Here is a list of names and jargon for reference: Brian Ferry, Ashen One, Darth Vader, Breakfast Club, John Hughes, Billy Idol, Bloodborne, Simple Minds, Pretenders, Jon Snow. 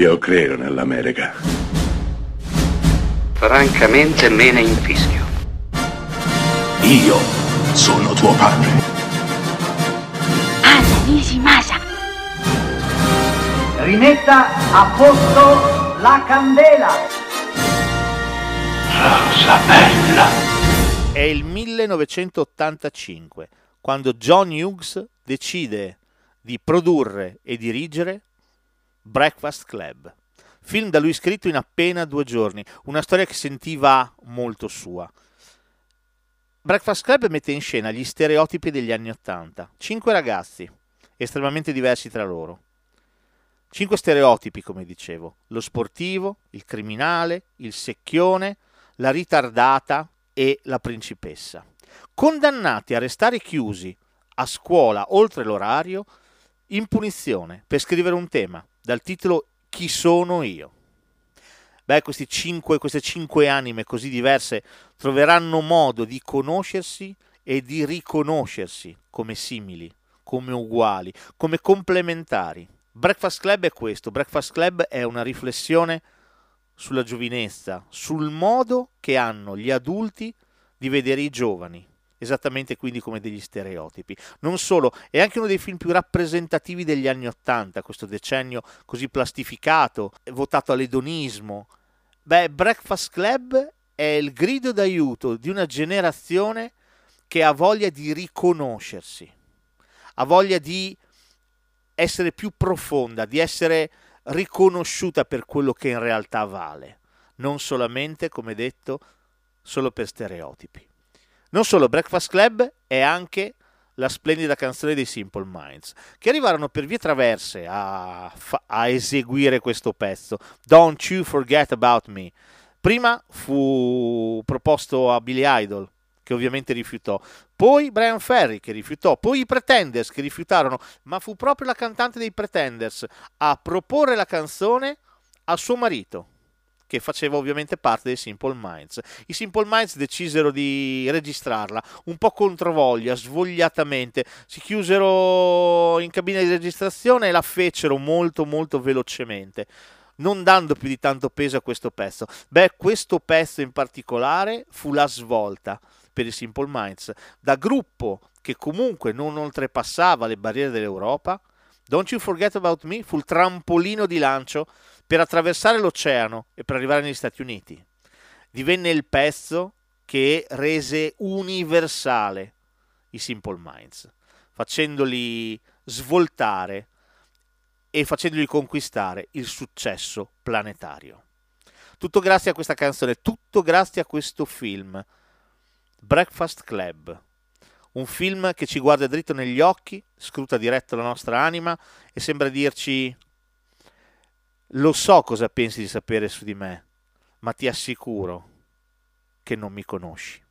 Io credo nell'America. Francamente me ne infischio. Io sono tuo padre. Anna Nishimasa. Rimetta a posto la candela. Rosa bella. È il 1985, quando John Hughes decide di produrre e dirigere Breakfast Club, film da lui scritto in appena 2 giorni, una storia che sentiva molto sua. Breakfast Club mette in scena gli stereotipi degli anni '80, 5 ragazzi, estremamente diversi tra loro. 5 stereotipi, come dicevo: lo sportivo, il criminale, il secchione, la ritardata e la principessa. Condannati a restare chiusi a scuola oltre l'orario, in punizione per scrivere un tema dal titolo Chi sono io? Beh, queste cinque anime così diverse troveranno modo di conoscersi e di riconoscersi come simili, come uguali, come complementari. Breakfast Club è questo. Breakfast Club è una riflessione sulla giovinezza, sul modo che hanno gli adulti di vedere i giovani, esattamente quindi come degli stereotipi. Non solo, è anche uno dei film più rappresentativi degli anni '80, questo decennio così plastificato, votato all'edonismo. Beh, Breakfast Club è il grido d'aiuto di una generazione che ha voglia di riconoscersi, ha voglia di essere più profonda, di essere riconosciuta per quello che in realtà vale, non solamente, come detto, solo per stereotipi. Non solo, Breakfast Club è anche la splendida canzone dei Simple Minds, che arrivarono per vie traverse a eseguire questo pezzo, Don't You Forget About Me. Prima fu proposto a Billy Idol, che ovviamente rifiutò, poi Brian Ferry, che rifiutò, poi i Pretenders, che rifiutarono, ma fu proprio la cantante dei Pretenders a proporre la canzone a suo marito, che faceva ovviamente parte dei Simple Minds. I Simple Minds decisero di registrarla, un po' controvoglia, svogliatamente, si chiusero in cabina di registrazione e la fecero molto molto velocemente, non dando più di tanto peso a questo pezzo. Beh, questo pezzo in particolare fu la svolta per i Simple Minds, da gruppo che comunque non oltrepassava le barriere dell'Europa. Don't You Forget About Me fu il trampolino di lancio per attraversare l'oceano e per arrivare negli Stati Uniti. Divenne il pezzo che rese universale i Simple Minds, facendoli svoltare e facendoli conquistare il successo planetario. Tutto grazie a questa canzone, tutto grazie a questo film, Breakfast Club. Un film che ci guarda dritto negli occhi, scruta diretto la nostra anima e sembra dirci: lo so cosa pensi di sapere su di me, ma ti assicuro che non mi conosci.